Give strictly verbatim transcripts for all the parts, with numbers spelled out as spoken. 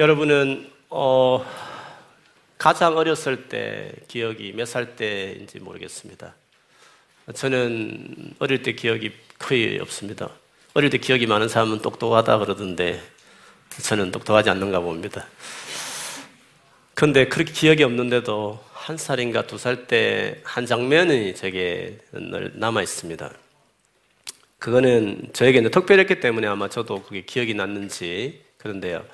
여러분은 어, 가장 어렸을 때 기억이 몇 살 때인지 모르겠습니다. 저는 어릴 때 기억이 거의 없습니다. 어릴 때 기억이 많은 사람은 똑똑하다 그러던데 저는 똑똑하지 않는가 봅니다. 그런데 그렇게 기억이 없는데도 한 살인가 두 살 때 한 장면이 제게 늘 남아 있습니다. 그거는 저에게 이제 특별했기 때문에 아마 저도 그게 기억이 났는지 그런데요.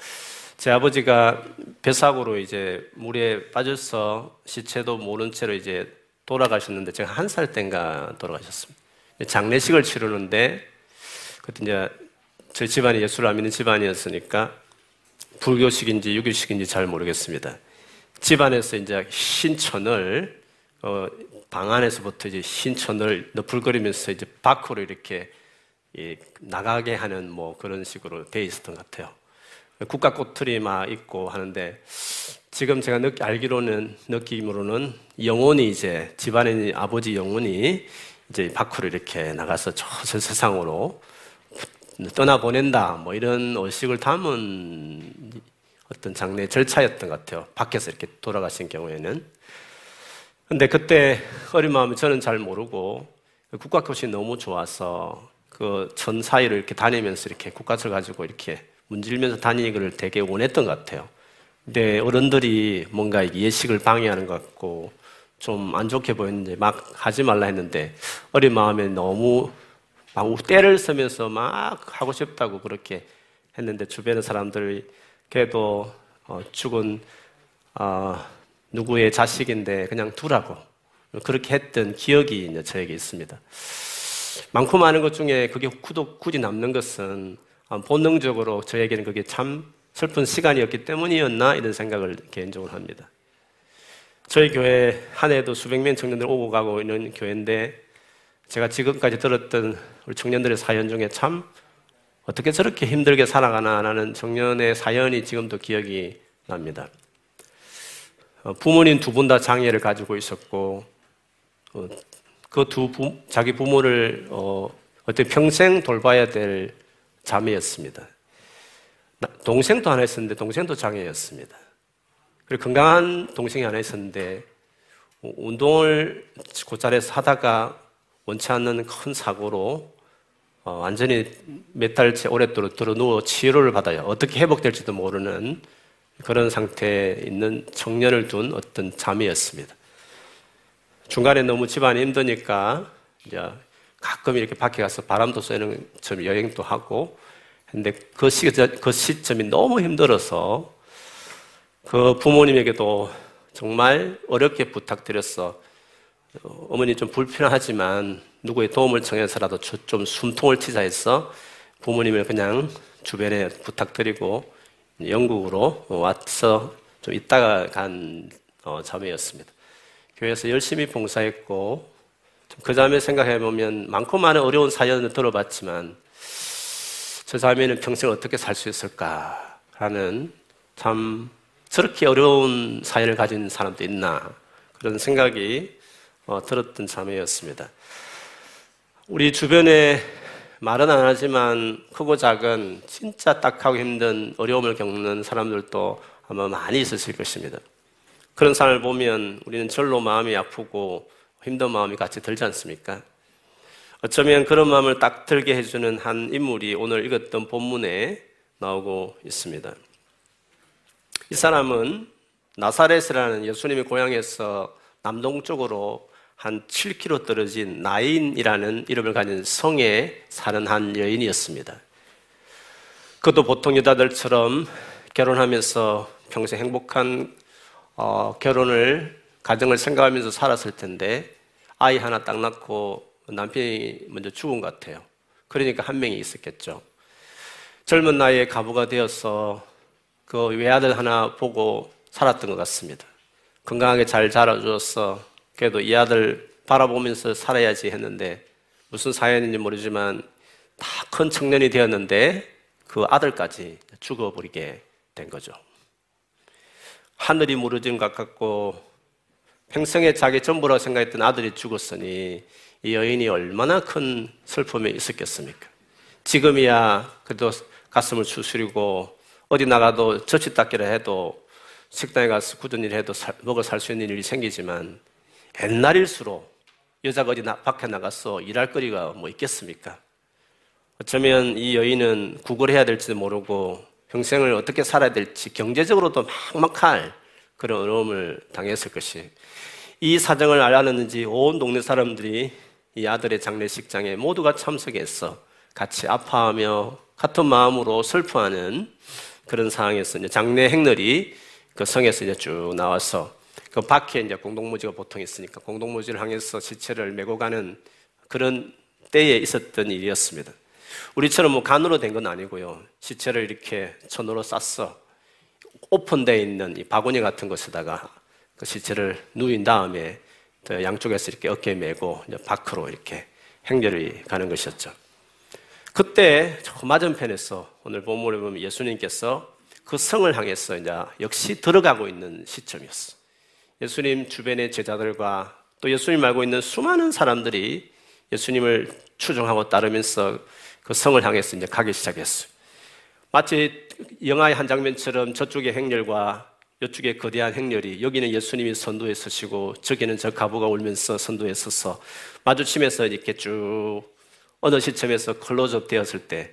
제 아버지가 배사고로 이제 물에 빠져서 시체도 모른 채로 이제 돌아가셨는데 제가 한 살 때인가 돌아가셨습니다. 장례식을 치르는데 그때 이제 저희 집안이 예수를 안 믿는 집안이었으니까 불교식인지 유교식인지 잘 모르겠습니다. 집안에서 이제 신천을 어, 방 안에서부터 이제 신천을 너풀거리면서 이제 밖으로 이렇게 예, 나가게 하는 뭐 그런 식으로 돼 있었던 것 같아요. 국가꽃들이 막 있고 하는데 지금 제가 느끼, 알기로는 느낌으로는 영혼이 이제 집안의 아버지 영혼이 이제 밖으로 이렇게 나가서 저 세상으로 떠나 보낸다 뭐 이런 의식을 담은 어떤 장례 절차였던 것 같아요. 밖에서 이렇게 돌아가신 경우에는. 근데 그때 어린 마음에 저는 잘 모르고 국가꽃이 너무 좋아서 그 천 사이를 이렇게 다니면서 이렇게 국가꽃을 가지고 이렇게 문질면서 다니기를 되게 원했던 것 같아요. 근데 어른들이 뭔가 예식을 방해하는 것 같고 좀 안 좋게 보였는데 막 하지 말라 했는데 어린 마음에 너무 막 때를 쓰면서 막 하고 싶다고 그렇게 했는데 주변의 사람들이 걔도 어 죽은 어 누구의 자식인데 그냥 두라고 그렇게 했던 기억이 이제 저에게 있습니다. 많고 많은 것 중에 그게 굳이 남는 것은 본능적으로 저에게는 그게 참 슬픈 시간이었기 때문이었나 이런 생각을 개인적으로 합니다. 저희 교회 한 해도 수백 명의 청년들 오고 가고 있는 교회인데 제가 지금까지 들었던 우리 청년들의 사연 중에 참 어떻게 저렇게 힘들게 살아가나 하는 청년의 사연이 지금도 기억이 납니다. 부모님 두 분 다 장애를 가지고 있었고 그 두 자기 부모를 어, 어떻게 평생 돌봐야 될 자매였습니다. 동생도 하나 있었는데 동생도 장애였습니다. 그리고 건강한 동생이 하나 있었는데 운동을 곧잘해서 하다가 원치 않는 큰 사고로 어, 완전히 몇 달째 오랫도록 들어 누워 치료를 받아요. 어떻게 회복될지도 모르는 그런 상태에 있는 청년을 둔 어떤 자매였습니다. 중간에 너무 집안이 힘드니까 이제 가끔 이렇게 밖에 가서 바람도 쐬는 좀 여행도 하고 근데 그, 시, 그 시점이 너무 힘들어서 그 부모님에게도 정말 어렵게 부탁드렸어. 어머니 좀 불편하지만 누구의 도움을 청해서라도 좀 숨통을 트자 해서 부모님을 그냥 주변에 부탁드리고 영국으로 와서 좀 있다가 간 자매였습니다. 교회에서 열심히 봉사했고 그 자매 생각해보면 많고 많은 어려운 사연을 들어봤지만 저 자매는 평생 어떻게 살 수 있을까 라는 참 저렇게 어려운 사연을 가진 사람도 있나 그런 생각이 들었던 자매였습니다. 우리 주변에 말은 안 하지만 크고 작은 진짜 딱하고 힘든 어려움을 겪는 사람들도 아마 많이 있으실 것입니다. 그런 사람을 보면 우리는 절로 마음이 아프고 힘든 마음이 같이 들지 않습니까? 어쩌면 그런 마음을 딱 들게 해주는 한 인물이 오늘 읽었던 본문에 나오고 있습니다. 이 사람은 나사렛이라는 예수님의 고향에서 남동쪽으로 한 칠 킬로미터 떨어진 나인이라는 이름을 가진 성에 사는 한 여인이었습니다. 그도 보통 여자들처럼 결혼하면서 평생 행복한 어, 결혼을 가정을 생각하면서 살았을 텐데 아이 하나 딱 낳고 남편이 먼저 죽은 것 같아요. 그러니까 한 명이 있었겠죠. 젊은 나이에 가부가 되어서 그 외아들 하나 보고 살았던 것 같습니다. 건강하게 잘 자라줘서 그래도 이 아들 바라보면서 살아야지 했는데 무슨 사연인지 모르지만 다 큰 청년이 되었는데 그 아들까지 죽어버리게 된 거죠. 하늘이 무너진 것 같고 평생에 자기 전부라고 생각했던 아들이 죽었으니 이 여인이 얼마나 큰 슬픔이 있었겠습니까? 지금이야 그래도 가슴을 추스리고 어디 나가도 젖이 닦기를 해도 식당에 가서 굳은 일을 해도 살, 먹어 살 수 있는 일이 생기지만 옛날일수록 여자가 어디 나, 밖에 나가서 일할 거리가 뭐 있겠습니까? 어쩌면 이 여인은 구걸해야 될지도 모르고 평생을 어떻게 살아야 될지 경제적으로도 막막할 그런 어려움을 당했을 것이, 이 사정을 알았는지 온 동네 사람들이 이 아들의 장례식장에 모두가 참석해서 같이 아파하며 같은 마음으로 슬퍼하는 그런 상황에서 이제 장례 행렬이 그 성에서 이제 쭉 나와서 그 밖에 이제 공동묘지가 보통 있으니까 공동묘지를 향해서 시체를 메고 가는 그런 때에 있었던 일이었습니다. 우리처럼 뭐 간으로 된 건 아니고요. 시체를 이렇게 천으로 싸서 오픈되어 있는 이 바구니 같은 것에다가 그 시체를 누인 다음에 양쪽에서 이렇게 어깨에 메고 이제 밖으로 이렇게 행렬이 가는 것이었죠. 그때 저 맞은편에서 오늘 본문에 보면 예수님께서 그 성을 향해서 이제 역시 들어가고 있는 시점이었어요. 예수님 주변의 제자들과 또 예수님 알고 있는 수많은 사람들이 예수님을 추종하고 따르면서 그 성을 향해서 이제 가기 시작했어요. 마치 영화의 한 장면처럼 저쪽의 행렬과 이쪽의 거대한 행렬이, 여기는 예수님이 선두에 서시고 저기는 저 가부가 울면서 선두에 서서 마주치면서 이렇게 쭉 어느 시점에서 클로즈업 되었을 때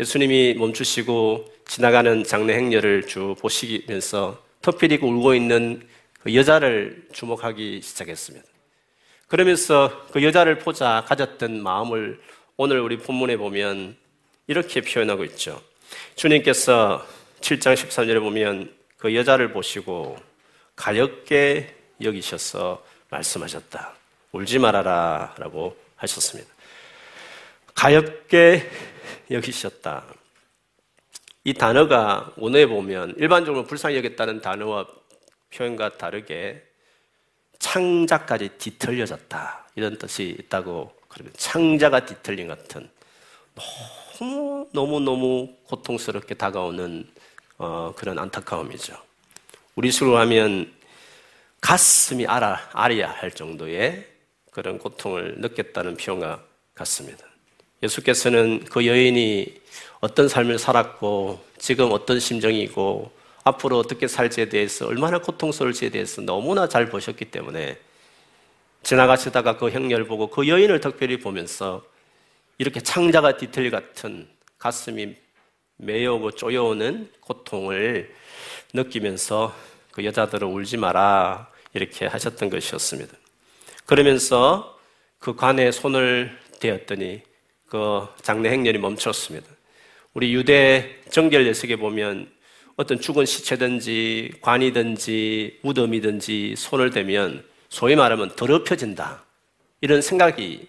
예수님이 멈추시고 지나가는 장례 행렬을 쭉 보시면서 터피리고 울고 있는 그 여자를 주목하기 시작했습니다. 그러면서 그 여자를 보자 가졌던 마음을 오늘 우리 본문에 보면 이렇게 표현하고 있죠. 주님께서 칠 장 십삼 절에 보면 그 여자를 보시고 가엾게 여기셔서 말씀하셨다. 울지 말아라 라고 하셨습니다. 가엾게 여기셨다. 이 단어가 원어에 보면 일반적으로 불쌍히 여겼다는 단어와 표현과 다르게 창자까지 뒤틀려졌다 이런 뜻이 있다고. 그러면 창자가 뒤틀린 같은 너무 너무 너무 고통스럽게 다가오는 어, 그런 안타까움이죠. 우리 식으로 하면 가슴이 알아, 알아야 할 정도의 그런 고통을 느꼈다는 표현과 같습니다. 예수께서는 그 여인이 어떤 삶을 살았고 지금 어떤 심정이고 앞으로 어떻게 살지에 대해서 얼마나 고통스러울지에 대해서 너무나 잘 보셨기 때문에 지나가시다가 그 행렬 보고 그 여인을 특별히 보면서 이렇게 창자가 뒤틀 같은 가슴이 메어오고 쪼여오는 고통을 느끼면서 그 여자들을 울지 마라 이렇게 하셨던 것이었습니다. 그러면서 그 관에 손을 대었더니 그 장례 행렬이 멈췄습니다. 우리 유대 정결 예식에 보면 어떤 죽은 시체든지 관이든지 무덤이든지 손을 대면 소위 말하면 더럽혀진다 이런 생각이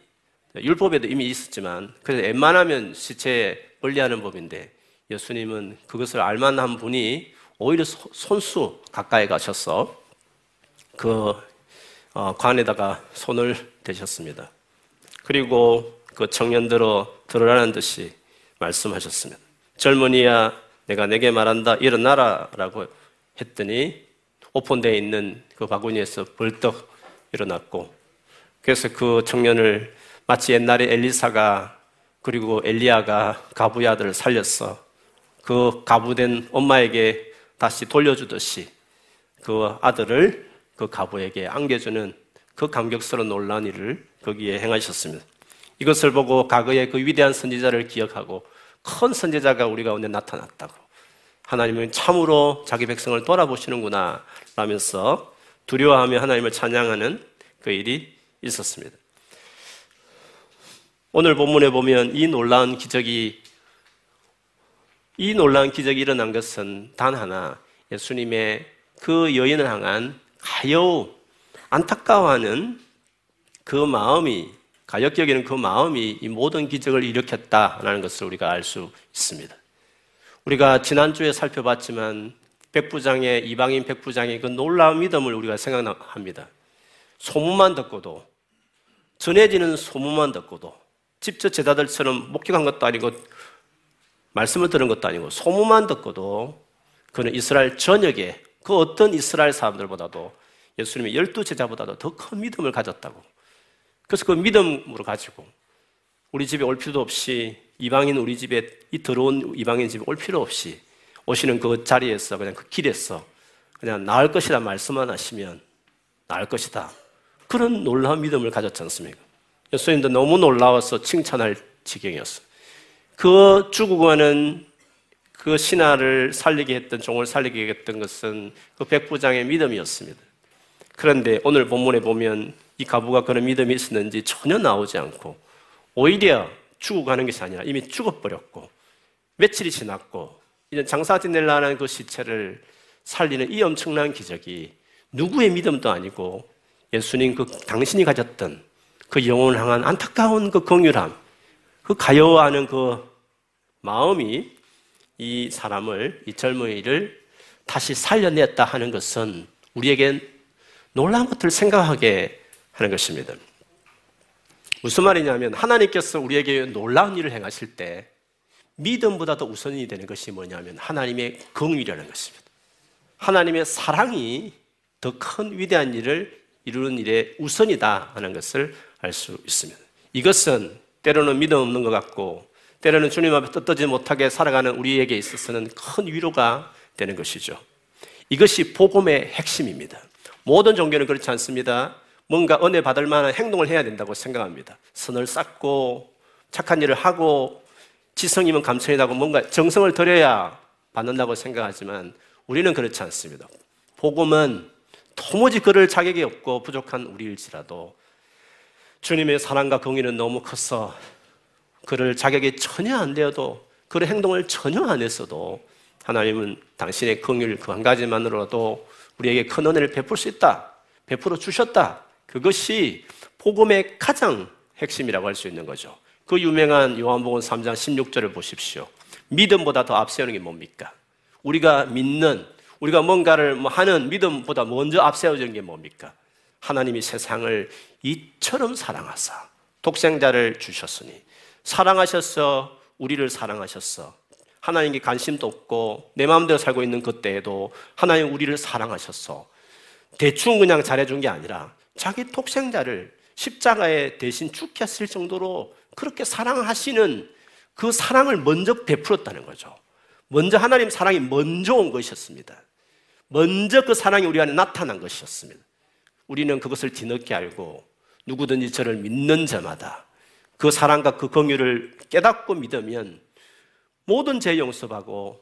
율법에도 이미 있었지만, 그래서 웬만하면 시체에 멀리하는 법인데 예수님은 그것을 알만한 분이 오히려 손수 가까이 가셔서 그 관에다가 손을 대셨습니다. 그리고 그 청년들어 들으라는 듯이 말씀하셨습니다. 젊은이야 내가 내게 말한다 일어나라 라고 했더니 오픈되어 있는 그 바구니에서 벌떡 일어났고, 그래서 그 청년을 마치 옛날에 엘리사가 그리고 엘리야가 가부의 아들을 살렸어 그 가부된 엄마에게 다시 돌려주듯이 그 아들을 그 가부에게 안겨주는 그 감격스러운 놀라운 일을 거기에 행하셨습니다. 이것을 보고 과거의 그 위대한 선지자를 기억하고 큰 선지자가 우리 가운데 나타났다고, 하나님은 참으로 자기 백성을 돌아보시는구나 라면서 두려워하며 하나님을 찬양하는 그 일이 있었습니다. 오늘 본문에 보면 이 놀라운 기적이 이 놀라운 기적이 일어난 것은 단 하나, 예수님의 그 여인을 향한 가여움, 안타까워하는 그 마음이, 가엾게 여기는 그 마음이 이 모든 기적을 일으켰다라는 것을 우리가 알 수 있습니다. 우리가 지난주에 살펴봤지만 백부장의, 이방인 백부장의 그 놀라운 믿음을 우리가 생각합니다. 소문만 듣고도, 전해지는 소문만 듣고도, 직접 제자들처럼 목격한 것도 아니고 말씀을 들은 것도 아니고 소문만 듣고도 그는 이스라엘 전역에 그 어떤 이스라엘 사람들보다도 예수님의 열두 제자보다도 더 큰 믿음을 가졌다고. 그래서 그 믿음으로 가지고 우리 집에 올 필요도 없이 이방인 우리 집에 이 더러운 이방인 집에 올 필요 없이 오시는 그 자리에서, 그냥 그 길에서 그냥 나을 것이라 말씀만 하시면 나을 것이다. 그런 놀라운 믿음을 가졌지 않습니까? 예수님도 너무 놀라워서 칭찬할 지경이었어요. 그 죽어가는 그 신하를 살리게 했던, 종을 살리게 했던 것은 그 백부장의 믿음이었습니다. 그런데 오늘 본문에 보면 이 과부가 그런 믿음이 있었는지 전혀 나오지 않고, 오히려 죽어가는 것이 아니라 이미 죽어버렸고 며칠이 지났고 이제 장사 지내려 하는 그 시체를 살리는 이 엄청난 기적이 누구의 믿음도 아니고 예수님 그 당신이 가졌던 그 영혼을 향한 안타까운 그 긍휼함, 그 가여워하는 그 마음이 이 사람을, 이 젊은이를 다시 살려냈다 하는 것은 우리에겐 놀라운 것들을 생각하게 하는 것입니다. 무슨 말이냐면 하나님께서 우리에게 놀라운 일을 행하실 때 믿음보다 더 우선이 되는 것이 뭐냐면 하나님의 긍휼이라는 것입니다. 하나님의 사랑이 더 큰 위대한 일을 이루는 일에 우선이다 하는 것을 알 수 있습니다. 이것은 때로는 믿음 없는 것 같고 때로는 주님 앞에 떳떳지 못하게 살아가는 우리에게 있어서는 큰 위로가 되는 것이죠. 이것이 복음의 핵심입니다. 모든 종교는 그렇지 않습니다. 뭔가 은혜 받을 만한 행동을 해야 된다고 생각합니다. 선을 쌓고 착한 일을 하고 지성이면 감천이라고 뭔가 정성을 들여야 받는다고 생각하지만 우리는 그렇지 않습니다. 복음은 도무지 그럴 자격이 없고 부족한 우리일지라도 주님의 사랑과 긍휼은 너무 커서 그럴 자격이 전혀 안 되어도, 그런 행동을 전혀 안 했어도 하나님은 당신의 긍휼 그 한 가지만으로도 우리에게 큰 은혜를 베풀 수 있다, 베풀어 주셨다. 그것이 복음의 가장 핵심이라고 할 수 있는 거죠. 그 유명한 요한복음 삼 장 십육 절을 보십시오. 믿음보다 더 앞세우는 게 뭡니까? 우리가 믿는, 우리가 뭔가를 하는 믿음보다 먼저 앞세워지는 게 뭡니까? 하나님이 세상을 이처럼 사랑하사 독생자를 주셨으니, 사랑하셔서 우리를 사랑하셔서 하나님께 관심도 없고 내 마음대로 살고 있는 그때에도 하나님 우리를 사랑하셔서 대충 그냥 잘해준 게 아니라 자기 독생자를 십자가에 대신 죽게 했을 정도로 그렇게 사랑하시는 그 사랑을 먼저 베풀었다는 거죠. 먼저 하나님 사랑이 먼저 온 것이었습니다. 먼저 그 사랑이 우리 안에 나타난 것이었습니다. 우리는 그것을 뒤늦게 알고 누구든지 저를 믿는 자마다 그 사랑과 그 긍휼을 깨닫고 믿으면 모든 죄 용서하고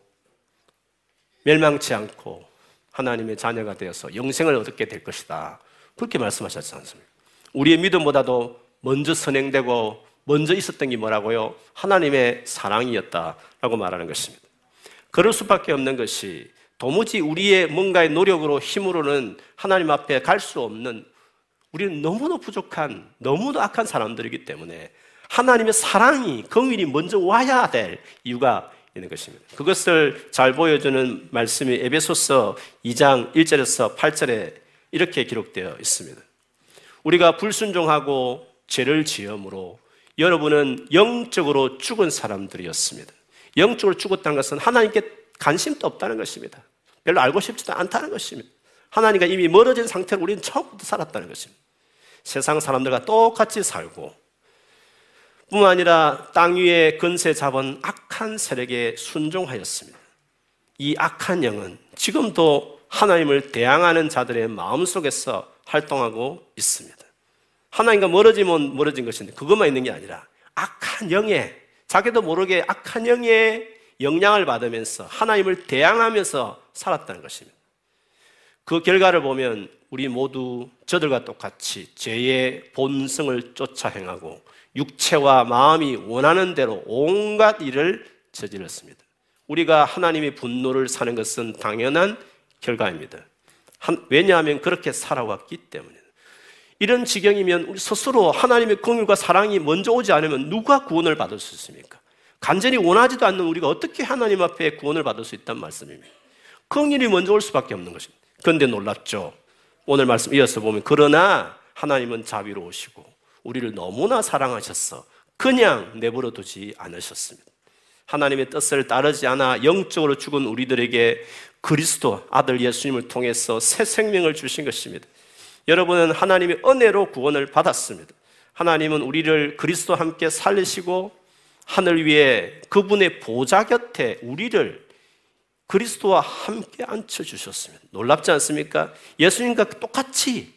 멸망치 않고 하나님의 자녀가 되어서 영생을 얻게 될 것이다. 그렇게 말씀하셨지 않습니까? 우리의 믿음보다도 먼저 선행되고 먼저 있었던 게 뭐라고요? 하나님의 사랑이었다라고 말하는 것입니다. 그럴 수밖에 없는 것이 도무지 우리의 뭔가의 노력으로 힘으로는 하나님 앞에 갈 수 없는, 우리는 너무나 부족한, 너무나 악한 사람들이기 때문에 하나님의 사랑이, 긍휼이 먼저 와야 될 이유가 있는 것입니다. 그것을 잘 보여주는 말씀이 에베소서 이 장 일 절에서 팔 절에 이렇게 기록되어 있습니다. 우리가 불순종하고 죄를 지음으로 여러분은 영적으로 죽은 사람들이었습니다. 영적으로 죽었다는 것은 하나님께 관심도 없다는 것입니다. 별로 알고 싶지도 않다는 것입니다. 하나님과 이미 멀어진 상태로 우리는 처음부터 살았다는 것입니다. 세상 사람들과 똑같이 살고 뿐만 아니라 땅 위에 근세 잡은 악한 세력에 순종하였습니다. 이 악한 영은 지금도 하나님을 대항하는 자들의 마음속에서 활동하고 있습니다. 하나님과 멀어지면 멀어진 것인데 그것만 있는 게 아니라 악한 영에, 자기도 모르게 악한 영에 영향을 받으면서 하나님을 대항하면서 살았다는 것입니다. 그 결과를 보면 우리 모두 저들과 똑같이 죄의 본성을 쫓아 행하고 육체와 마음이 원하는 대로 온갖 일을 저질렀습니다. 우리가 하나님의 분노를 사는 것은 당연한 결과입니다. 한, 왜냐하면 그렇게 살아왔기 때문입니다. 이런 지경이면 우리 스스로 하나님의 긍휼과 사랑이 먼저 오지 않으면 누가 구원을 받을 수 있습니까? 간절히 원하지도 않는 우리가 어떻게 하나님 앞에 구원을 받을 수 있단 말씀입니다. 긍휼이 먼저 올 수밖에 없는 것입니다. 그런데 놀랍죠. 오늘 말씀 이어서 보면 그러나 하나님은 자비로우시고 우리를 너무나 사랑하셔서 그냥 내버려 두지 않으셨습니다. 하나님의 뜻을 따르지 않아 영적으로 죽은 우리들에게 그리스도 아들 예수님을 통해서 새 생명을 주신 것입니다. 여러분은 하나님의 은혜로 구원을 받았습니다. 하나님은 우리를 그리스도와 함께 살리시고 하늘 위에 그분의 보좌 곁에 우리를 그리스도와 함께 앉혀주셨습니다. 놀랍지 않습니까? 예수님과 똑같이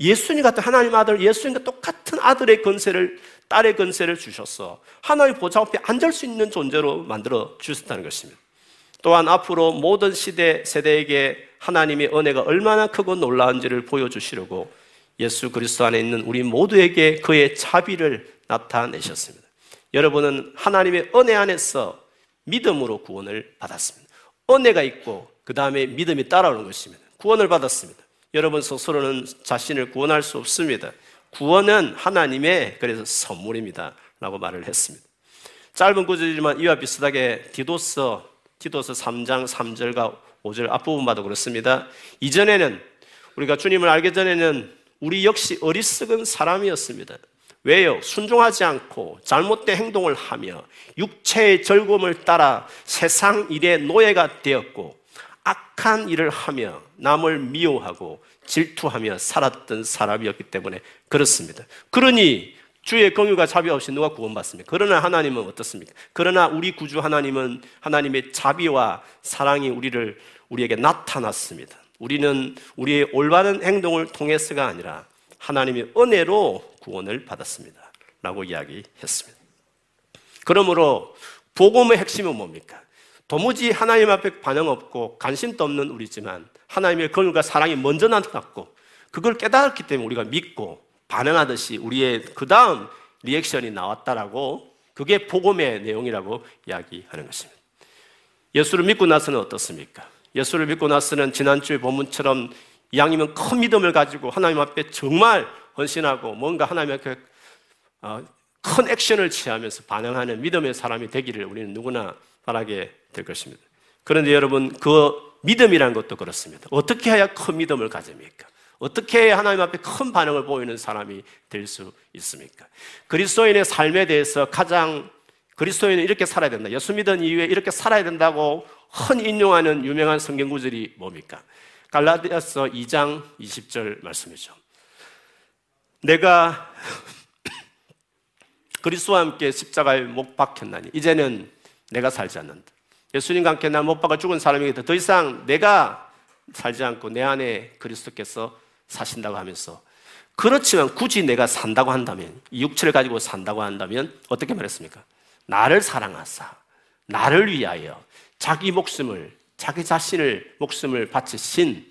예수님 같은 하나님 아들, 예수님과 똑같은 아들의 권세를, 딸의 권세를 주셔서 하나님 보좌 앞에 앉을 수 있는 존재로 만들어 주셨다는 것입니다. 또한 앞으로 모든 시대, 세대에게 하나님의 은혜가 얼마나 크고 놀라운지를 보여주시려고 예수 그리스도 안에 있는 우리 모두에게 그의 자비를 나타내셨습니다. 여러분은 하나님의 은혜 안에서 믿음으로 구원을 받았습니다. 은혜가 있고 그 다음에 믿음이 따라오는 것입니다. 구원을 받았습니다. 여러분 스스로는 자신을 구원할 수 없습니다. 구원은 하나님의 그래서 선물입니다 라고 말을 했습니다. 짧은 구절이지만 이와 비슷하게 디도서, 디도서 삼 장 삼 절과 오 절 앞부분마다 그렇습니다. 이전에는 우리가 주님을 알기 전에는 우리 역시 어리석은 사람이었습니다. 왜요? 순종하지 않고 잘못된 행동을 하며 육체의 즐거움을 따라 세상 일의 노예가 되었고 악한 일을 하며 남을 미워하고 질투하며 살았던 사람이었기 때문에 그렇습니다. 그러니 주의 긍휼과 자비 없이 누가 구원받습니까? 그러나 하나님은 어떻습니까? 그러나 우리 구주 하나님은 하나님의 자비와 사랑이 우리를, 우리에게 나타났습니다. 우리는 우리의 올바른 행동을 통해서가 아니라 하나님의 은혜로 구원을 받았습니다 라고 이야기했습니다. 그러므로 복음의 핵심은 뭡니까? 도무지 하나님 앞에 반응 없고 관심도 없는 우리지만 하나님의 긍휼과 사랑이 먼저 나타났고 그걸 깨달았기 때문에 우리가 믿고 반응하듯이 우리의 그 다음 리액션이 나왔다라고, 그게 복음의 내용이라고 이야기하는 것입니다. 예수를 믿고 나서는 어떻습니까? 예수를 믿고 나서는 지난주의 본문처럼 이왕이면 큰 믿음을 가지고 하나님 앞에 정말 헌신하고 뭔가 하나님 앞에 큰 액션을 취하면서 반응하는 믿음의 사람이 되기를 우리는 누구나 바라게 될 것입니다. 그런데 여러분, 그 믿음이라는 것도 그렇습니다. 어떻게 해야 큰 믿음을 가집니까? 어떻게 해야 하나님 앞에 큰 반응을 보이는 사람이 될 수 있습니까? 그리스도인의 삶에 대해서 가장, 그리스도인은 이렇게 살아야 된다, 예수 믿은 이후에 이렇게 살아야 된다고 흔히 인용하는 유명한 성경 구절이 뭡니까? 갈라디아서 이 장 이십 절 말씀이죠. 내가 그리스도와 함께 십자가에 못 박혔나니 이제는 내가 살지 않는다. 예수님과 함께 나 못 박아 죽은 사람이기 때문에 더 이상 내가 살지 않고 내 안에 그리스도께서 사신다고 하면서, 그렇지만 굳이 내가 산다고 한다면, 이 육체를 가지고 산다고 한다면 어떻게 말했습니까? 나를 사랑하사 나를 위하여 자기 목숨을, 자기 자신을 목숨을 바치신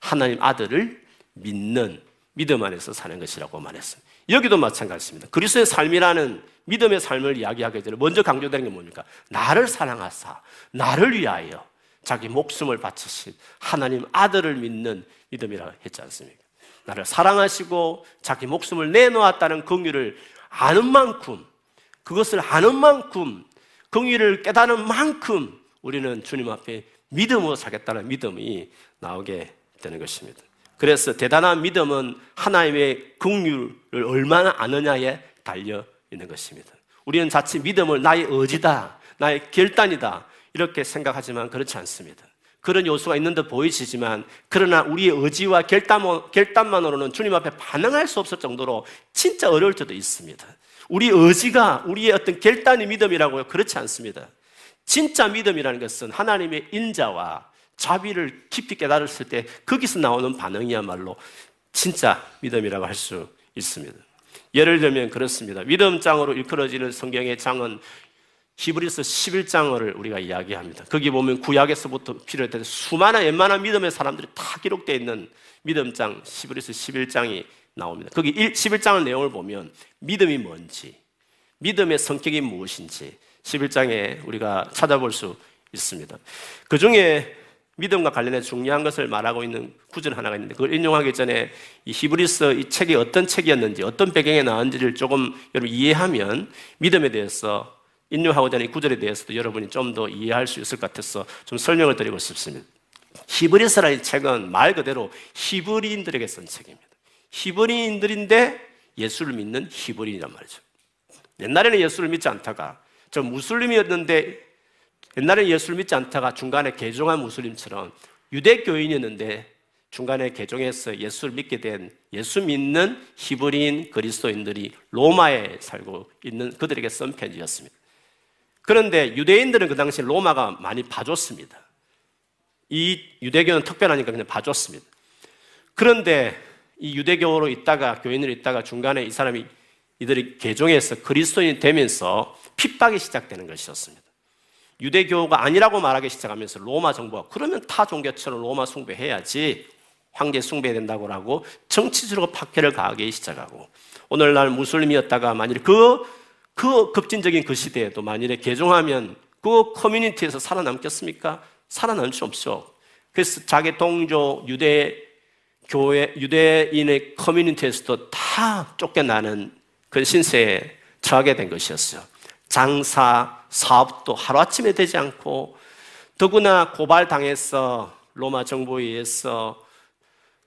하나님 아들을 믿는 믿음 안에서 사는 것이라고 말했습니다. 여기도 마찬가지입니다. 그리스도의 삶이라는 믿음의 삶을 이야기하기 전에 먼저 강조되는 게 뭡니까? 나를 사랑하사 나를 위하여 자기 목숨을 바치신 하나님 아들을 믿는 믿음이라고 했지 않습니까? 나를 사랑하시고 자기 목숨을 내놓았다는 긍휼을 아는 만큼, 그것을 아는 만큼, 긍휼을 깨닫는 만큼 우리는 주님 앞에 믿음으로 살겠다는 믿음이 나오게 되는 것입니다. 그래서 대단한 믿음은 하나님의 긍휼을 얼마나 아느냐에 달려 있는 것입니다. 우리는 자칫 믿음을 나의 의지다, 나의 결단이다 이렇게 생각하지만 그렇지 않습니다. 그런 요소가 있는 듯 보이시지만 그러나 우리의 의지와 결단만으로는 주님 앞에 반응할 수 없을 정도로 진짜 어려울 때도 있습니다. 우리 의지가, 우리의 어떤 결단이 믿음이라고요? 그렇지 않습니다. 진짜 믿음이라는 것은 하나님의 인자와 자비를 깊이 깨달았을 때 거기서 나오는 반응이야말로 진짜 믿음이라고 할 수 있습니다. 예를 들면 그렇습니다. 믿음장으로 일컬어지는 성경의 장은 히브리서 십일 장을 우리가 이야기합니다. 거기 보면 구약에서부터 필요했던 수많은 웬만한 믿음의 사람들이 다 기록되어 있는 믿음장, 히브리서 십일 장이 나옵니다. 거기 십일 장의 내용을 보면 믿음이 뭔지, 믿음의 성격이 무엇인지 십일 장에 우리가 찾아볼 수 있습니다. 그 중에 믿음과 관련해 중요한 것을 말하고 있는 구절 하나가 있는데 그걸 인용하기 전에 이 히브리서 이 책이 어떤 책이었는지, 어떤 배경에 나왔는지를 조금 여러분 이해하면 믿음에 대해서 인용하고자 하는 이 구절에 대해서도 여러분이 좀 더 이해할 수 있을 것 같아서 좀 설명을 드리고 싶습니다. 히브리서라는 책은 말 그대로 히브리인들에게 쓴 책입니다. 히브리인들인데 예수를 믿는 히브리인이란 말이죠. 옛날에는 예수를 믿지 않다가 저 무슬림이었는데 옛날에는 예수를 믿지 않다가 중간에 개종한 무슬림처럼 유대교인이었는데 중간에 개종해서 예수를 믿게 된 예수 믿는 히브리인 그리스도인들이 로마에 살고 있는 그들에게 쓴 편지였습니다. 그런데 유대인들은 그 당시 로마가 많이 봐줬습니다. 이 유대교는 특별하니까 그냥 봐줬습니다. 그런데 이 유대교로 있다가 교인으로 있다가 중간에 이 사람이 이들이 개종해서 그리스도인이 되면서 핍박이 시작되는 것이었습니다. 유대교가 아니라고 말하기 시작하면서 로마 정부가 그러면 타 종교처럼 로마 숭배해야지 황제 숭배해야 된다고 하고 정치적으로 박해를 가하기 시작하고, 오늘날 무슬림이었다가 만일 그, 그 급진적인 그 시대에도 만일에 개종하면 그 커뮤니티에서 살아남겠습니까? 살아남을 수 없죠. 그래서 자기 동조 유대 교회, 유대인의 커뮤니티에서도 다 쫓겨나는 그런 신세에 처하게 된 것이었어요. 장사, 사업도 하루아침에 되지 않고, 더구나 고발당해서 로마 정부에 의해서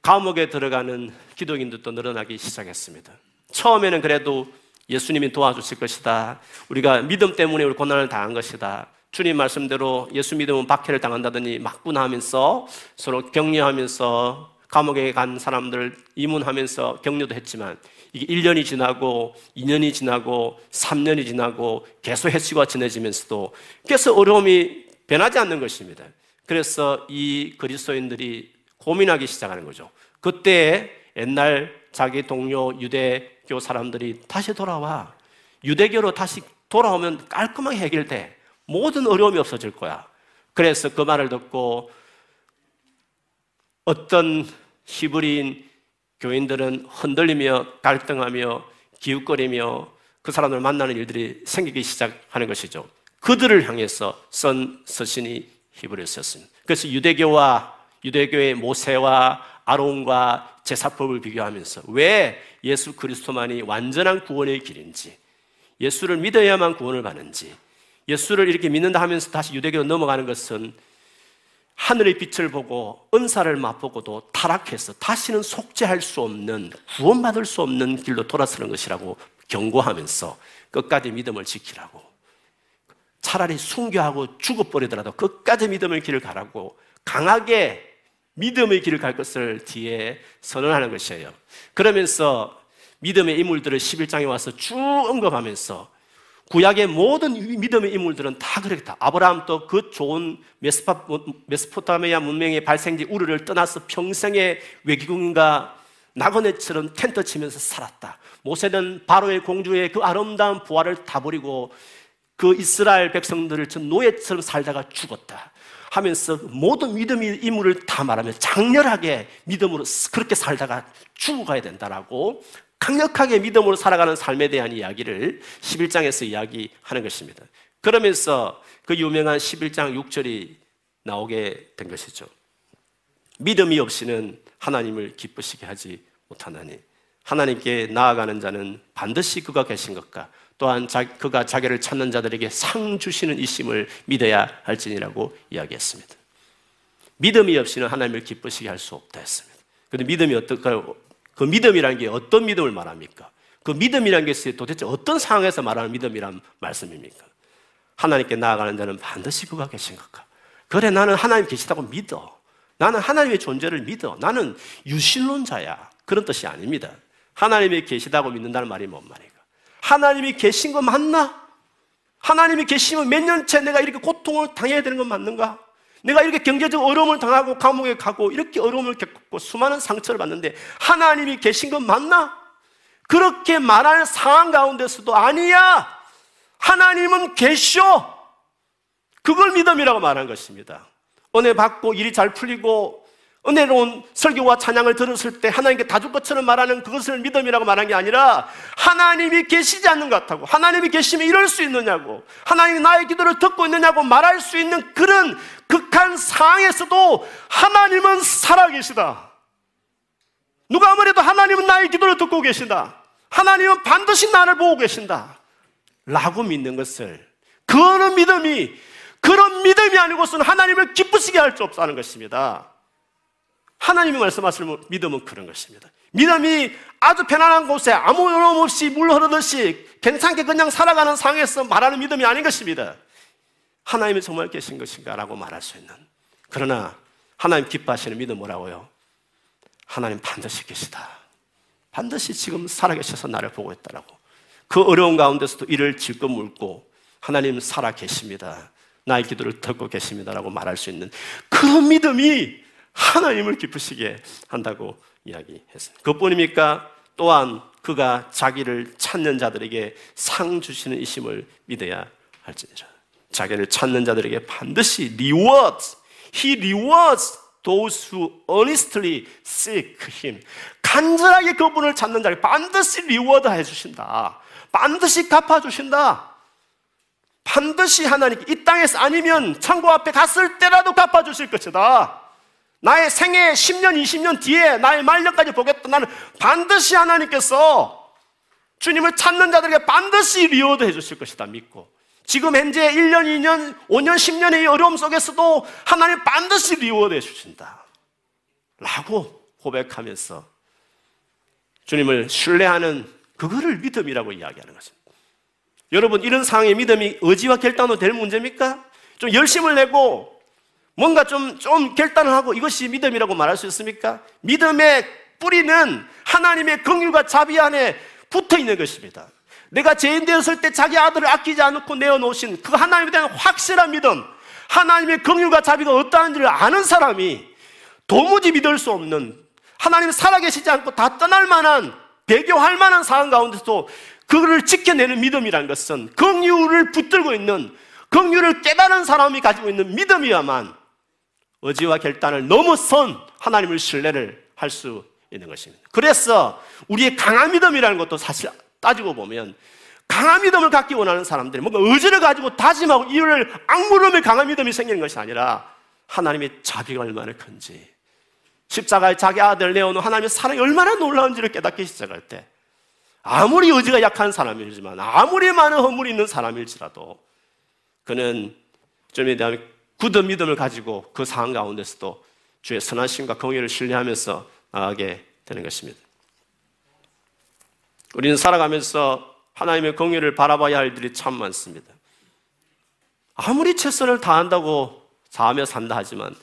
감옥에 들어가는 기독인들도 늘어나기 시작했습니다. 처음에는 그래도 예수님이 도와주실 것이다, 우리가 믿음 때문에 우리 고난을 당한 것이다, 주님 말씀대로 예수 믿으면 박해를 당한다더니 맞구나 하면서 서로 격려하면서 감옥에 간 사람들 이문하면서 격려도 했지만, 이게 일 년이 지나고 이 년이 지나고 삼 년이 지나고 계속 횟수가 지내지면서도 계속 어려움이 변하지 않는 것입니다. 그래서 이 그리스도인들이 고민하기 시작하는 거죠. 그때 옛날 자기 동료 유대교 사람들이 다시 돌아와, 유대교로 다시 돌아오면 깔끔하게 해결돼, 모든 어려움이 없어질 거야. 그래서 그 말을 듣고 어떤 히브리인 교인들은 흔들리며 갈등하며 기웃거리며 그 사람을 만나는 일들이 생기기 시작하는 것이죠. 그들을 향해서 쓴 서신이 히브리서였습니다. 그래서 유대교와 유대교의 모세와 아론과 제사법을 비교하면서 왜 예수 그리스도만이 완전한 구원의 길인지, 예수를 믿어야만 구원을 받는지, 예수를 이렇게 믿는다 하면서 다시 유대교로 넘어가는 것은 하늘의 빛을 보고 은사를 맛보고도 타락해서 다시는 속죄할 수 없는, 구원받을 수 없는 길로 돌아서는 것이라고 경고하면서 끝까지 믿음을 지키라고, 차라리 순교하고 죽어버리더라도 끝까지 믿음의 길을 가라고 강하게 믿음의 길을 갈 것을 뒤에 선언하는 것이에요. 그러면서 믿음의 인물들을 십일 장에 와서 쭉 언급하면서 구약의 모든 믿음의 인물들은 다 그렇다, 아브라함도 그 좋은 메스파, 메소포타미아 문명의 발생지 우르를 떠나서 평생의 외국인과 낙원애처럼 텐트 치면서 살았다, 모세는 바로의 공주의 그 아름다운 부활을 다 버리고 그 이스라엘 백성들을 전 노예처럼 살다가 죽었다 하면서 모든 믿음의 인물을 다 말하며 장렬하게 믿음으로 그렇게 살다가 죽어가야 된다라고 강력하게 믿음으로 살아가는 삶에 대한 이야기를 십일 장에서 이야기하는 것입니다. 그러면서 그 유명한 십일 장 육 절이 나오게 된 것이죠. 믿음이 없이는 하나님을 기쁘시게 하지 못하나니 하나님께 나아가는 자는 반드시 그가 계신 것과 또한 그가 자기를 찾는 자들에게 상 주시는 이심을 믿어야 할지니라고 이야기했습니다. 믿음이 없이는 하나님을 기쁘시게 할 수 없다 했습니다. 그런데 믿음이 어떨까요? 그 믿음이라는 게 어떤 믿음을 말합니까? 그 믿음이라는 게 도대체 어떤 상황에서 말하는 믿음이란 말씀입니까? 하나님께 나아가는 자는 반드시 그가 계신 것과, 그래 나는 하나님 계시다고 믿어, 나는 하나님의 존재를 믿어, 나는 유신론자야, 그런 뜻이 아닙니다. 하나님이 계시다고 믿는다는 말이 뭔 말인가? 하나님이 계신 거 맞나? 하나님이 계시면 몇 년째 내가 이렇게 고통을 당해야 되는 건 맞는가? 내가 이렇게 경제적 어려움을 당하고 감옥에 가고 이렇게 어려움을 겪고 수많은 상처를 받는데 하나님이 계신 건 맞나? 그렇게 말하는 상황 가운데서도 아니야, 하나님은 계셔, 그걸 믿음이라고 말한 것입니다. 은혜 받고 일이 잘 풀리고 은혜로운 설교와 찬양을 들었을 때 하나님께 다 줄 것처럼 말하는 그것을 믿음이라고 말한 게 아니라 하나님이 계시지 않는 것 같다고, 하나님이 계시면 이럴 수 있느냐고, 하나님이 나의 기도를 듣고 있느냐고 말할 수 있는 그런 극한 상황에서도 하나님은 살아계시다, 누가 아무래도 하나님은 나의 기도를 듣고 계신다, 하나님은 반드시 나를 보고 계신다 라고 믿는 것을, 그런 믿음이 그런 믿음이 아니고서는 하나님을 기쁘시게 할 수 없다는 것입니다. 하나님이 말씀하시는 믿음은 그런 것입니다. 믿음이 아주 편안한 곳에 아무 어려움 없이 물 흐르듯이 괜찮게 그냥 살아가는 상황에서 말하는 믿음이 아닌 것입니다. 하나님이 정말 계신 것인가 라고 말할 수 있는, 그러나 하나님 기뻐하시는 믿음 뭐라고요? 하나님 반드시 계시다, 반드시 지금 살아계셔서 나를 보고 있다라고, 그 어려운 가운데서도 이를 질끈 물고 하나님 살아계십니다, 나의 기도를 듣고 계십니다라고 말할 수 있는 그런 믿음이 하나님을 기쁘시게 한다고 이야기했습니다. 그것뿐입니까? 또한 그가 자기를 찾는 자들에게 상 주시는 이심을 믿어야 할지니라. 자기를 찾는 자들에게 반드시 rewards, he rewards those who earnestly seek him. 간절하게 그분을 찾는 자에게 반드시 리워드 해주신다. 반드시 갚아주신다. 반드시 하나님께 이 땅에서 아니면 창고 앞에 갔을 때라도 갚아주실 것이다. 나의 생애 십 년, 이십 년 뒤에 나의 말년까지 보겠다. 나는 반드시 하나님께서 주님을 찾는 자들에게 반드시 리워드 해주실 것이다. 믿고 지금 현재 일 년, 이 년, 오 년, 십 년의 어려움 속에서도 하나님 반드시 리워드 해주신다 라고 고백하면서 주님을 신뢰하는 그거를 믿음이라고 이야기하는 것입니다. 여러분, 이런 상황의 믿음이 의지와 결단으로 될 문제입니까? 좀 열심을 내고 뭔가 좀, 좀 결단을 하고 이것이 믿음이라고 말할 수 있습니까? 믿음의 뿌리는 하나님의 긍휼과 자비 안에 붙어있는 것입니다. 내가 죄인 되었을 때 자기 아들을 아끼지 않고 내어놓으신 그 하나님에 대한 확실한 믿음, 하나님의 긍휼과 자비가 어떠한지를 아는 사람이 도무지 믿을 수 없는, 하나님 살아계시지 않고 다 떠날 만한, 배교할 만한 상황 가운데서도 그거를 지켜내는 믿음이란 것은 긍휼을 붙들고 있는, 긍휼을 깨달은 사람이 가지고 있는 믿음이야만 의지와 결단을 넘어선 하나님을 신뢰를 할 수 있는 것입니다. 그래서 우리의 강한 믿음이라는 것도 사실 따지고 보면 강한 믿음을 갖기 원하는 사람들이 뭔가 의지를 가지고 다짐하고 이유를 악물음에 강한 믿음이 생기는 것이 아니라 하나님의 자비가 얼마나 큰지, 십자가에 자기 아들을 내어놓은 하나님의 사랑이 얼마나 놀라운지를 깨닫기 시작할 때, 아무리 의지가 약한 사람이지만 아무리 많은 허물이 있는 사람일지라도 그는 주님에 대한 굳은 믿음을 가지고 그 상황 가운데서도 주의 선하심과 공의를 신뢰하면서 나아가게 되는 것입니다. 우리는 살아가면서 하나님의 공의를 바라봐야 할 일이 참 많습니다. 아무리 최선을 다한다고 다하며 산다 하지만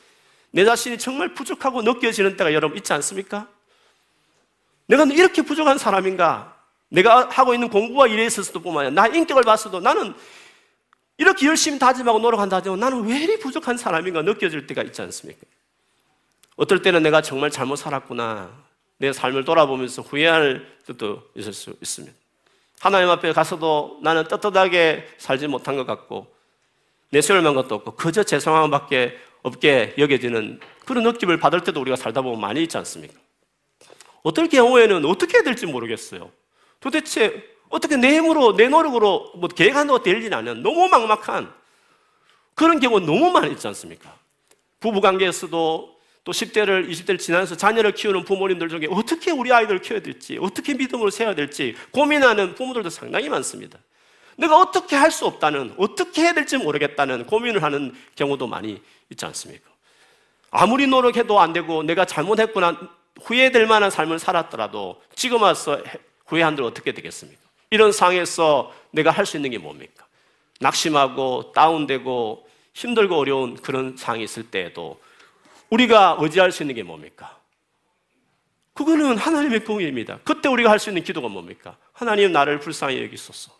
내 자신이 정말 부족하고 느껴지는 때가 여러분 있지 않습니까? 내가 이렇게 부족한 사람인가? 내가 하고 있는 공부와 일에 있어서도 뿐만 아니라 나의 인격을 봤어도 나는 이렇게 열심히 다짐하고 노력한다 하지만 나는 왜 이리 부족한 사람인가 느껴질 때가 있지 않습니까? 어떨 때는 내가 정말 잘못 살았구나, 내 삶을 돌아보면서 후회할 때도 있을 수 있습니다. 하나님 앞에 가서도 나는 떳떳하게 살지 못한 것 같고 내세울만 것도 없고 그저 죄송함밖에 없게 여겨지는 그런 느낌을 받을 때도 우리가 살다 보면 많이 있지 않습니까? 어떨 경우에는 어떻게 해야 될지 모르겠어요. 도대체 어떻게 내 힘으로, 내 노력으로 뭐 계획한다고 될 일이 아니라 너무 막막한 그런 경우 너무 많이 있지 않습니까? 부부관계에서도 또 십 대를, 이십 대를 지나면서 자녀를 키우는 부모님들 중에 어떻게 우리 아이들을 키워야 될지, 어떻게 믿음으로 세워야 될지 고민하는 부모들도 상당히 많습니다. 내가 어떻게 할 수 없다는, 어떻게 해야 될지 모르겠다는 고민을 하는 경우도 많이 있지 않습니까? 아무리 노력해도 안 되고 내가 잘못했구나 후회될 만한 삶을 살았더라도 지금 와서 후회한들 어떻게 되겠습니까? 이런 상황에서 내가 할 수 있는 게 뭡니까? 낙심하고 다운되고 힘들고 어려운 그런 상황이 있을 때에도 우리가 의지할 수 있는 게 뭡니까? 그거는 하나님의 공의입니다. 그때 우리가 할 수 있는 기도가 뭡니까? 하나님 나를 불쌍히 여기소서.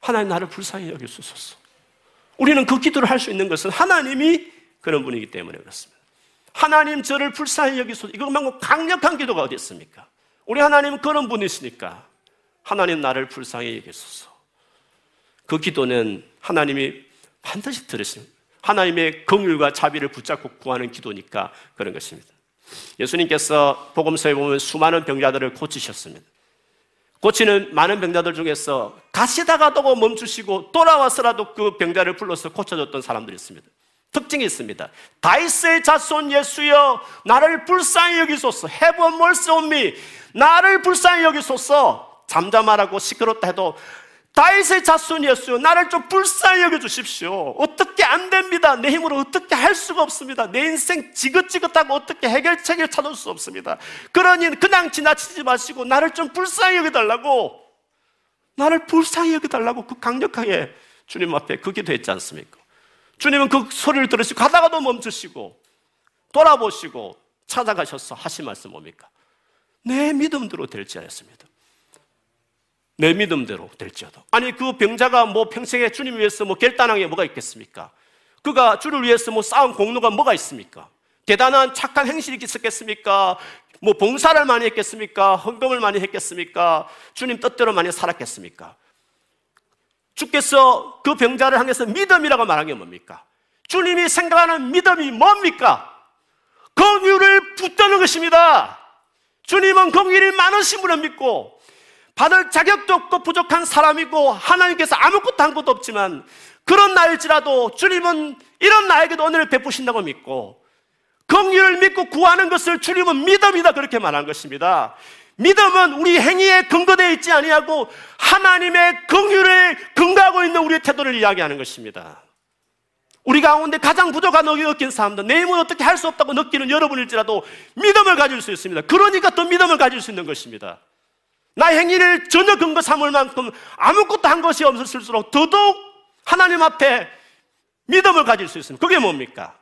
하나님 나를 불쌍히 여기소서. 우리는 그 기도를 할 수 있는 것은 하나님이 그런 분이기 때문에 그렇습니다. 하나님 저를 불쌍히 여기소서. 이것만큼 강력한 기도가 어디 있습니까? 우리 하나님은 그런 분이시니까 하나님 나를 불쌍히 여기소서. 그 기도는 하나님이 반드시 들으십니다. 하나님의 긍휼과 자비를 붙잡고 구하는 기도니까 그런 것입니다. 예수님께서 복음서에 보면 수많은 병자들을 고치셨습니다. 고치는 많은 병자들 중에서 가시다가도 멈추시고 돌아와서라도 그 병자를 불러서 고쳐줬던 사람들이 있습니다. 특징이 있습니다. 다윗의 자손 예수여 나를 불쌍히 여기소서. Have mercy on me. 나를 불쌍히 여기소서. 잠잠하라고 시끄럽다 해도 다윗의 자손 예수여 나를 좀 불쌍히 여겨주십시오. 어떻게 안 됩니다. 내 힘으로 어떻게 할 수가 없습니다. 내 인생 지긋지긋하고 어떻게 해결책을 찾을 수 없습니다. 그러니 그냥 지나치지 마시고 나를 좀 불쌍히 여겨달라고, 나를 불쌍히 여겨달라고 그 강력하게 주님 앞에 그 기도했지 않습니까? 주님은 그 소리를 들으시고 가다가도 멈추시고 돌아보시고 찾아가셔서 하신 말씀 뭡니까? 내 믿음대로 될지 않았습니다. 내 믿음대로 될지어도. 아니 그 병자가 뭐 평생에 주님 위해서 뭐 결단한 게 뭐가 있겠습니까? 그가 주를 위해서 뭐 쌓은 공로가 뭐가 있습니까? 대단한 착한 행실이 있었겠습니까? 뭐 봉사를 많이 했겠습니까? 헌금을 많이 했겠습니까? 주님 뜻대로 많이 살았겠습니까? 주께서 그 병자를 향해서 믿음이라고 말한 게 뭡니까? 주님이 생각하는 믿음이 뭡니까? 긍휼을 붙드는 것입니다. 주님은 긍휼이 많으신 분을 믿고 받을 자격도 없고 부족한 사람이고 하나님께서 아무것도 한 것도 없지만 그런 나일지라도 주님은 이런 나에게도 은혜를 베푸신다고 믿고 긍휼을 믿고 구하는 것을 주님은 믿음이다 그렇게 말한 것입니다. 믿음은 우리 행위에 근거되어 있지 아니하고 하나님의 긍휼을 근거하고 있는 우리의 태도를 이야기하는 것입니다. 우리 가운데 가장 부족한 의견을 느낀 사람들, 내 힘은 어떻게 할 수 없다고 느끼는 여러분일지라도 믿음을 가질 수 있습니다. 그러니까 더 믿음을 가질 수 있는 것입니다. 나의 행위를 전혀 근거 삼을 만큼 아무것도 한 것이 없을수록 더더욱 하나님 앞에 믿음을 가질 수 있습니다. 그게 뭡니까?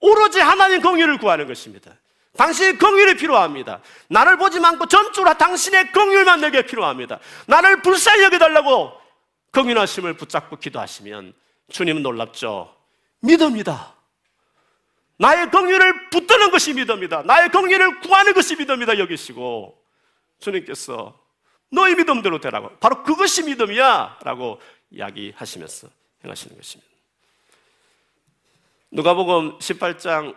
오로지 하나님 긍휼을 구하는 것입니다. 당신의 긍휼이 필요합니다. 나를 보지 않고 전적으로 당신의 긍휼만 내게 필요합니다. 나를 불쌍히 여겨달라고 긍휼하심을 붙잡고 기도하시면 주님은 놀랍죠. 믿음이다. 나의 긍휼을 붙드는 것이 믿음이다. 나의 긍휼을 구하는 것이 믿음이다 여기시고 주님께서 너희 믿음대로 되라고, 바로 그것이 믿음이야 라고 이야기하시면서 행하시는 것입니다. 누가복음 십팔 장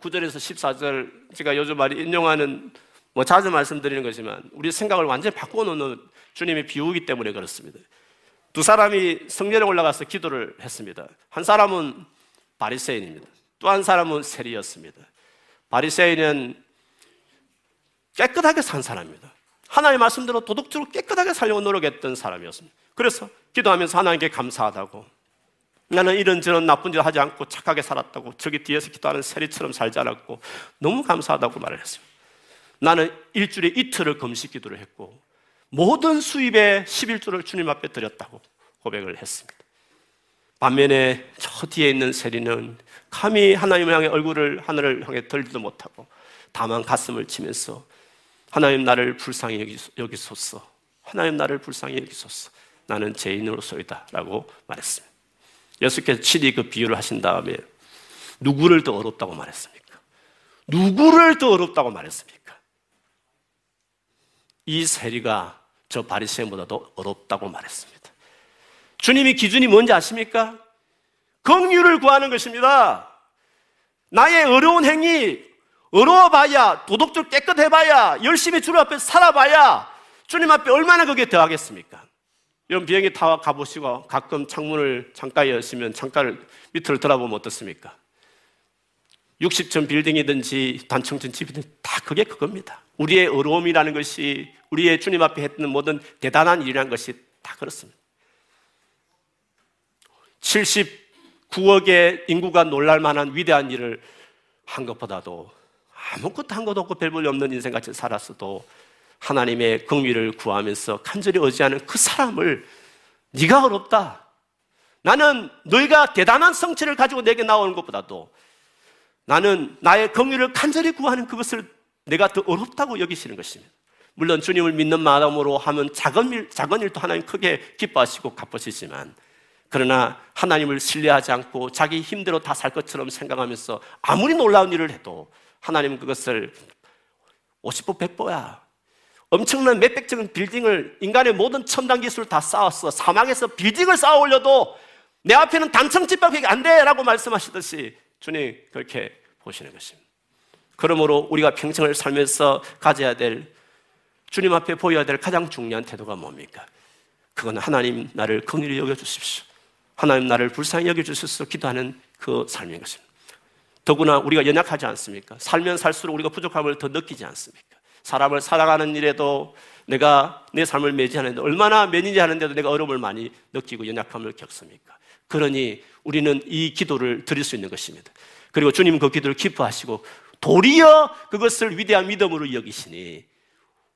구 절에서 십사 절, 제가 요즘 많이 인용하는, 뭐 자주 말씀드리는 거지만 우리 생각을 완전히 바꿔놓는 주님의 비유이기 때문에 그렇습니다. 두 사람이 성전에 올라가서 기도를 했습니다. 한 사람은 바리새인입니다. 또 한 사람은 세리였습니다. 바리새인은 깨끗하게 산 사람입니다. 하나님의 말씀대로 도덕적으로 깨끗하게 살려고 노력했던 사람이었습니다. 그래서 기도하면서 하나님께 감사하다고, 나는 이런저런 나쁜 짓 하지 않고 착하게 살았다고, 저기 뒤에서 기도하는 세리처럼 살지 않았고 너무 감사하다고 말을 했어요. 나는 일주일에 이틀을 금식 기도를 했고 모든 수입의 십일조를 주님 앞에 드렸다고 고백을 했습니다. 반면에 저 뒤에 있는 세리는 감히 하나님을 향해 얼굴을 하늘을 향해 들지도 못하고 다만 가슴을 치면서 하나님 나를 불쌍히 여기소서, 하나님 나를 불쌍히 여기소서, 나는 죄인으로서이다 라고 말했습니다. 예수께서 친히 그 비유를 하신 다음에 누구를 더 어렵다고 말했습니까? 누구를 더 어렵다고 말했습니까? 이 세리가 저 바리새인보다도 어렵다고 말했습니다. 주님이 기준이 뭔지 아십니까? 긍휼을 구하는 것입니다. 나의 어려운 행위, 어려워봐야, 도덕적으로 깨끗해봐야, 열심히 주님 앞에 살아봐야 주님 앞에 얼마나 거기에 더하겠습니까? 여러분 비행기 타 가보시고 가끔 창문을 창가에 여시면 창가를 밑을 들어보면 어떻습니까? 육십 층 빌딩이든지 단층층 집이든지 다 그게 그겁니다. 우리의 어려움이라는 것이, 우리의 주님 앞에 했던 모든 대단한 일이라는 것이 다 그렇습니다. 칠십구 억의 인구가 놀랄만한 위대한 일을 한 것보다도 아무것도 한 것도 없고 별볼이 없는 인생같이 살았어도 하나님의 긍휼을 구하면서 간절히 의지하는 그 사람을 네가 어렵다, 나는 너희가 대단한 성취를 가지고 내게 나오는 것보다도 나는 나의 긍휼을 간절히 구하는 그것을 내가 더 어렵다고 여기시는 것입니다. 물론 주님을 믿는 마음으로 하면 작은, 일, 작은 일도 하나님 크게 기뻐하시고 갚으시지만, 그러나 하나님을 신뢰하지 않고 자기 힘대로 다 살 것처럼 생각하면서 아무리 놀라운 일을 해도 하나님은 그것을 오십 배 백 배야 엄청난 몇백적인 빌딩을, 인간의 모든 첨단 기술을 다 쌓았어, 사막에서 빌딩을 쌓아 올려도 내 앞에는 단층집밖에 안 돼 라고 말씀하시듯이 주님 그렇게 보시는 것입니다. 그러므로 우리가 평생을 살면서 가져야 될, 주님 앞에 보여야 될 가장 중요한 태도가 뭡니까? 그건 하나님 나를 긍휼히 여겨주십시오, 하나님 나를 불쌍히 여겨주십시오 기도하는 그 삶인 것입니다. 더구나 우리가 연약하지 않습니까? 살면 살수록 우리가 부족함을 더 느끼지 않습니까? 사람을 사랑하는 일에도, 내가 내 삶을 매진하는데 얼마나 매니지 하는데도 내가 어려움을 많이 느끼고 연약함을 겪습니까? 그러니 우리는 이 기도를 드릴 수 있는 것입니다. 그리고 주님은 그 기도를 기뻐하시고 도리어 그것을 위대한 믿음으로 여기시니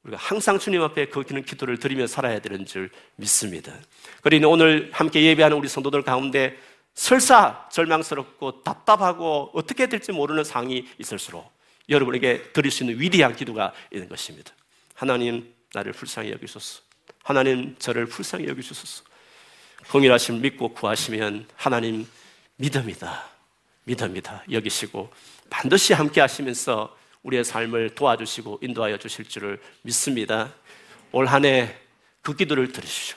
우리가 항상 주님 앞에 그 기도를 드리며 살아야 되는 줄 믿습니다. 그러니 오늘 함께 예배하는 우리 성도들 가운데 설사 절망스럽고 답답하고 어떻게 될지 모르는 상황이 있을수록 여러분에게 드릴 수 있는 위대한 기도가 있는 것입니다. 하나님 나를 불쌍히 여기소서, 하나님 저를 불쌍히 여기주소서. 긍휼하심을 믿고 구하시면 하나님 믿음이다, 믿음이다 여기시고 반드시 함께 하시면서 우리의 삶을 도와주시고 인도하여 주실 줄을 믿습니다. 올 한 해 그 기도를 들으십시오.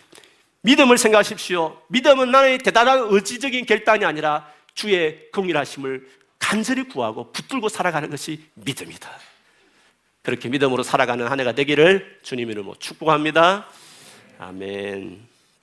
믿음을 생각하십시오. 믿음은 나의 대단한 의지적인 결단이 아니라 주의 긍휼하심을 간절히 구하고 붙들고 살아가는 것이 믿음이다. 그렇게 믿음으로 살아가는 한 해가 되기를 주님 이름으로 축복합니다. 아멘.